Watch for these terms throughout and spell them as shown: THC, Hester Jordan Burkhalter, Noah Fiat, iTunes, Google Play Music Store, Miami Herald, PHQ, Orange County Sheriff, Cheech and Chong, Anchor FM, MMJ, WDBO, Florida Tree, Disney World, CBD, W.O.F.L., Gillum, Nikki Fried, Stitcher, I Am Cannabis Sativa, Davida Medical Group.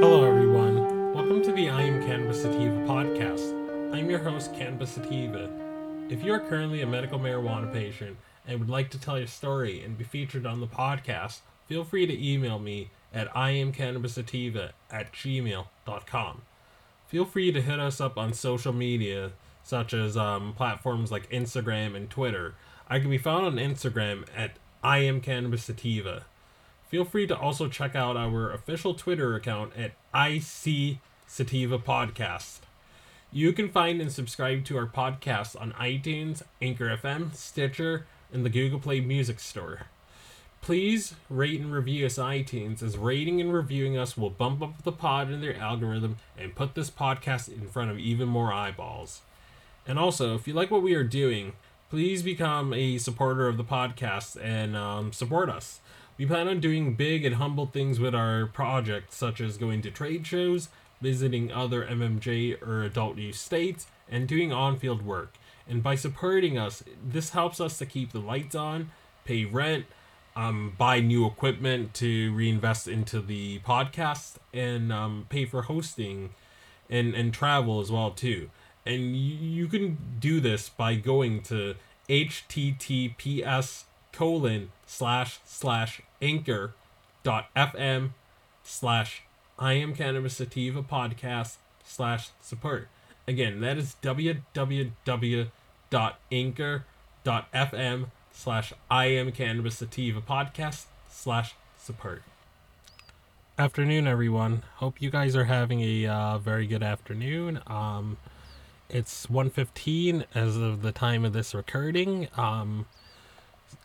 Hello everyone, welcome to the I Am Cannabis Sativa podcast. I'm your host, Cannabis Sativa. If you're currently a medical marijuana patient and would like to tell your story and be featured on the podcast, feel free to email me at iamcannabissativa@gmail.com. Feel free to hit us up on social media, such as platforms like Instagram and Twitter. I can be found on Instagram at iamcannabissativa. Feel free to also check out our official Twitter account at ICSativaPodcast. You can find and subscribe to our podcast on iTunes, Anchor FM, Stitcher, and the Google Play Music Store. Please rate and review us on iTunes, as rating and reviewing us will bump up the pod in their algorithm and put this podcast in front of even more eyeballs. And also, if you like what we are doing, please become a supporter of the podcast and support us. We plan on doing big and humble things with our project, such as going to trade shows, visiting other MMJ or adult use states, and doing on-field work. And by supporting us, this helps us to keep the lights on, pay rent, buy new equipment to reinvest into the podcast, and pay for hosting and travel as well too. And you can do this by going to https://anchor.fm/iamcannabissativapodcast/support. Again, that is www.anchor.fm/iamcannabissativapodcast/support. Afternoon, everyone. Hope you guys are having a very good afternoon. It's 1:15 as of the time of this recording.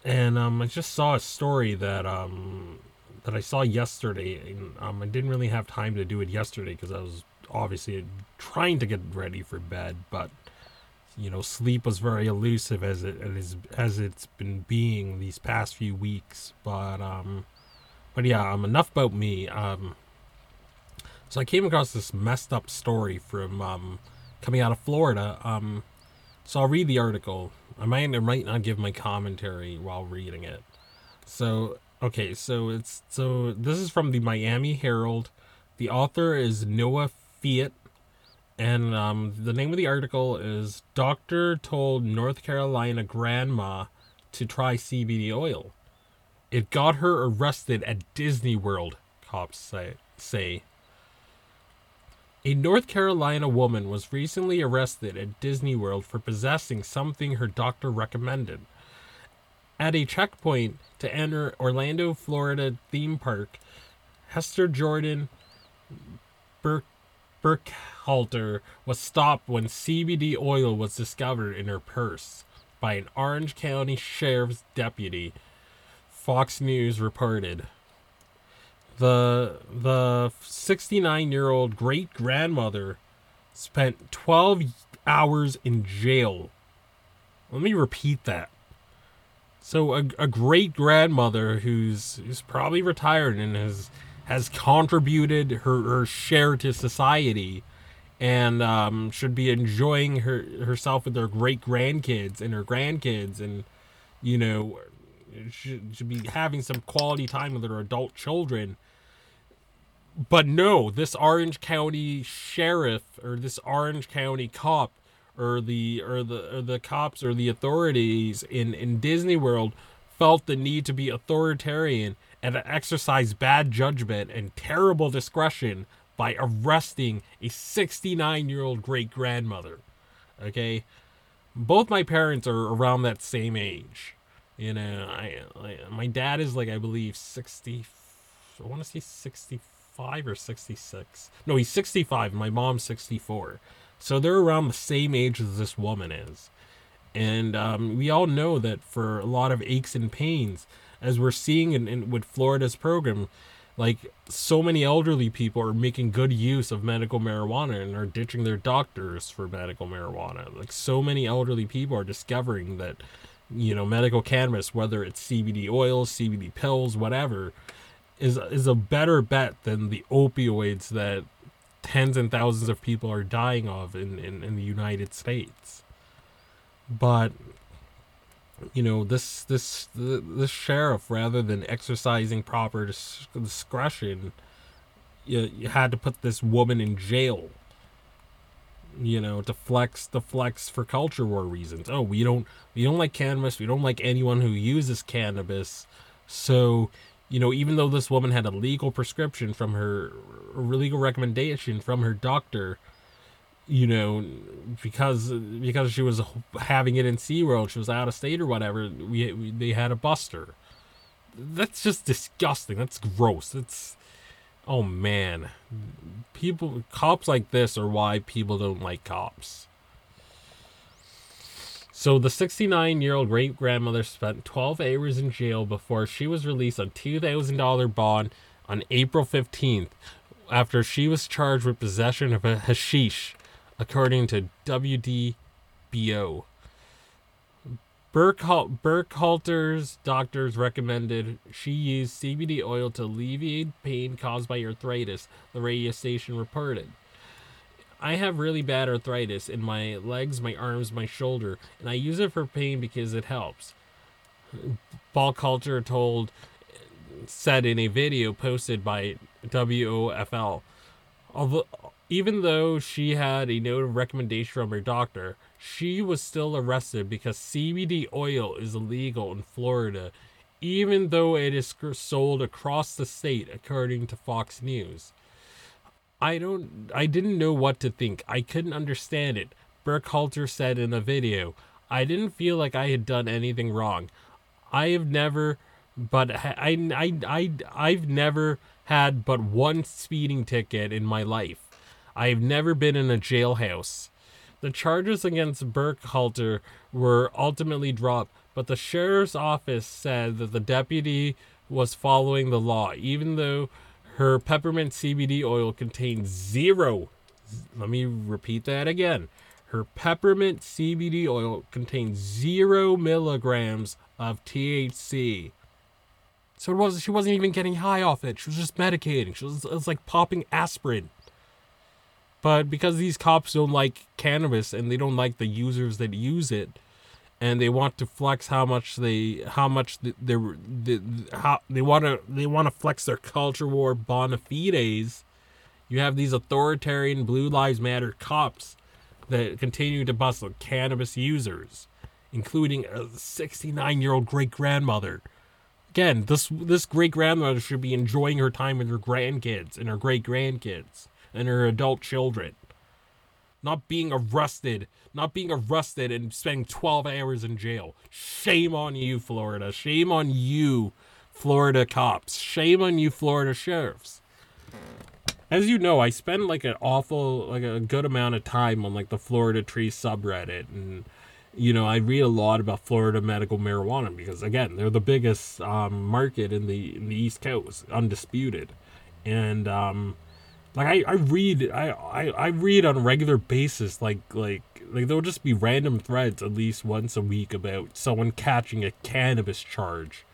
I just saw a story that I saw yesterday, and I didn't really have time to do it yesterday because I was obviously trying to get ready for bed, but you know, sleep was very elusive as it's been these past few weeks. But yeah, enough about me. So I came across this messed up story from coming out of Florida. So I'll read the article. I might or might not give my commentary while reading it. So this is from the Miami Herald. The author is Noah Fiat, and the name of the article is "Doctor Told North Carolina Grandma to Try CBD Oil. It Got Her Arrested at Disney World," cops say. A North Carolina woman was recently arrested at Disney World for possessing something her doctor recommended. At a checkpoint to enter Orlando, Florida theme park, Hester Jordan Burkhalter was stopped when CBD oil was discovered in her purse by an Orange County Sheriff's deputy, Fox News reported. The 69-year-old great-grandmother spent 12 hours in jail. Let me repeat that. So a great-grandmother who's probably retired and has contributed her share to society and should be enjoying herself with her great-grandkids and her grandkids, and you know, should be having some quality time with their adult children. But no, this Orange County sheriff or this Orange County cop or the cops or the authorities in Disney World felt the need to be authoritarian and exercise bad judgment and terrible discretion by arresting a 69-year-old great-grandmother. Okay? Both my parents are around that same age. You know, my dad is like, I believe 60, I want to say 65 or 66. No, he's 65. My mom's 64. So they're around the same age as this woman is. And we all know that for a lot of aches and pains, as we're seeing with Florida's program, like so many elderly people are making good use of medical marijuana and are ditching their doctors for medical marijuana. Like so many elderly people are discovering that, you know, medical cannabis, whether it's CBD oil, CBD pills, whatever, is a better bet than the opioids that tens and thousands of people are dying of in the United States. But you know, this sheriff, rather than exercising proper discretion, you had to put this woman in jail, you know, to flex for culture war reasons. Oh, we don't like cannabis. We don't like anyone who uses cannabis. So, you know, even though this woman had a legal prescription from her, a legal recommendation from her doctor, you know, because she was having it in SeaWorld, she was out of state or whatever, they had to bust her. That's just disgusting. That's gross. That's, oh man, cops like this are why people don't like cops. So the 69-year-old great-grandmother spent 12 hours in jail before she was released on $2,000 bond on April 15th after she was charged with possession of hashish, according to WDBO. Burkhalter's doctors recommended she use CBD oil to alleviate pain caused by arthritis, the radio station reported. I have really bad arthritis in my legs, my arms, my shoulder, and I use it for pain because it helps, Burkhalter said in a video posted by W.O.F.L. Although, even though she had a note of recommendation from her doctor, she was still arrested because CBD oil is illegal in Florida, even though it is sold across the state, according to Fox News. I didn't know what to think. I couldn't understand it, Burkhalter said in a video. I didn't feel like I had done anything wrong. I've never had but one speeding ticket in my life. I've never been in a jailhouse. The charges against Burkhalter were ultimately dropped, but the sheriff's office said that the deputy was following the law, even though her peppermint CBD oil contained zero. Let me repeat that again. Her peppermint CBD oil contained 0 milligrams of THC. So she wasn't even getting high off it. She was just medicating. It was like popping aspirin. But because these cops don't like cannabis and they don't like the users that use it, and they want to flex they want to flex their culture war bona fides, you have these authoritarian Blue Lives Matter cops that continue to bust on cannabis users, including a 69-year-old great-grandmother. Again, this great-grandmother should be enjoying her time with her grandkids and her great-grandkids and her adult children, not being arrested and spending 12 hours in jail. Shame on you, Florida. Shame on you, Florida cops. Shame on you, Florida sheriffs. As you know, I spend a good amount of time on the Florida Tree subreddit, and you know, I read a lot about Florida medical marijuana because, again, they're the biggest market in the East Coast, undisputed, and I read on a regular basis, like there'll just be random threads at least once a week about someone catching a cannabis charge.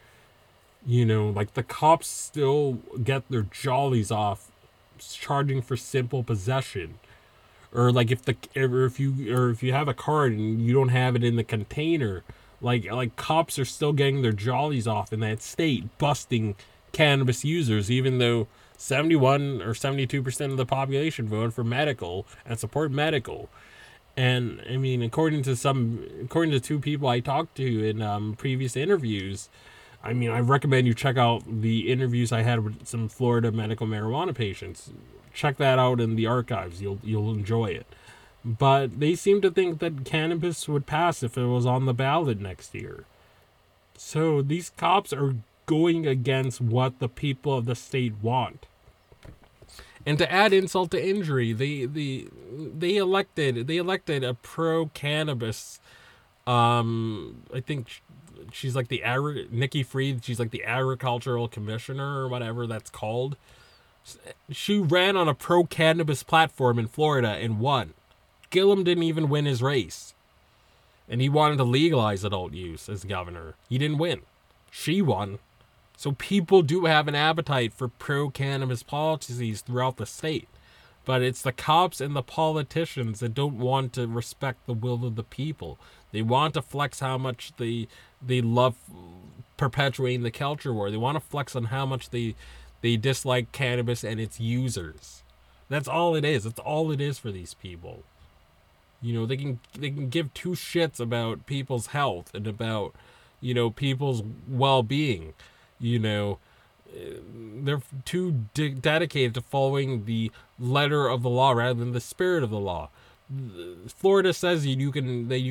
You know, like the cops still get their jollies off charging for simple possession, or if you have a card and you don't have it in the container, like cops are still getting their jollies off in that state, busting cannabis users, even though 71 or 72% of the population voted for medical and support medical. And I mean, according to two people I talked to in previous interviews, I mean, I recommend you check out the interviews I had with some Florida medical marijuana patients. Check that out in the archives. You'll enjoy it. But they seem to think that cannabis would pass if it was on the ballot next year. So these cops are going against what the people of the state want. And to add insult to injury, they elected a pro-cannabis, I think she's like the Nikki Fried, she's like the agricultural commissioner or whatever that's called. She ran on a pro-cannabis platform in Florida and won. Gillum didn't even win his race. And he wanted to legalize adult use as governor. He didn't win. She won. So people do have an appetite for pro-cannabis policies throughout the state. But it's the cops and the politicians that don't want to respect the will of the people. They want to flex how much they love perpetuating the culture war. They want to flex on how much they They dislike cannabis and its users. That's all it is. That's all it is for these people. You know, they can give two shits about people's health and about, you know, people's well-being. You know, they're too dedicated to following the letter of the law rather than the spirit of the law. Florida says that you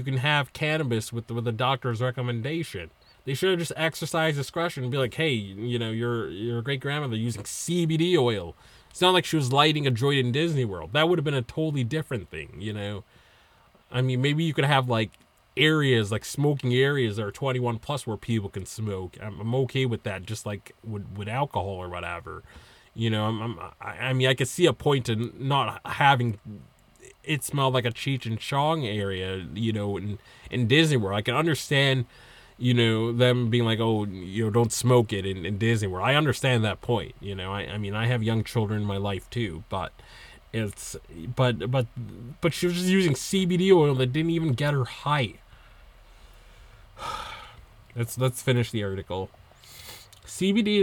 can have cannabis with a doctor's recommendation. They should have just exercised discretion and be like, hey, you know, your great grandmother using CBD oil. It's not like she was lighting a joint in Disney World. That would have been a totally different thing, you know. I mean, maybe you could have like areas, like smoking areas that are 21 plus where people can smoke. I'm okay with that, just like with alcohol or whatever. You know, I mean, I could see a point to not having it smell like a Cheech and Chong area, you know, in Disney World. I can understand, you know, them being like, oh, you know, don't smoke it in Disney World. I understand that point, you know. I mean, I have young children in my life too, but it's, but she was just using CBD oil that didn't even get her high. Let's finish the article. CBD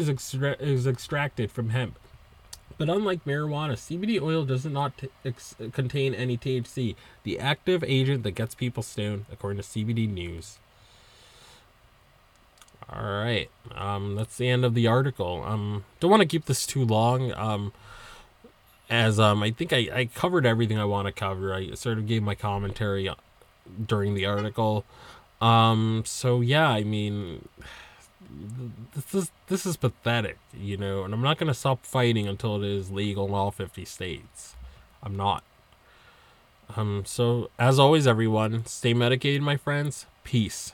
is extracted from hemp, but unlike marijuana, CBD oil does not contain any THC, the active agent that gets people stoned, according to CBD News. All right, that's the end of the article. Don't want to keep this too long, as I think I covered everything I want to cover. I sort of gave my commentary during the article. So yeah, I mean, this is pathetic, you know, and I'm not going to stop fighting until it is legal in all 50 states. I'm not. So as always, everyone, stay medicated, my friends. Peace.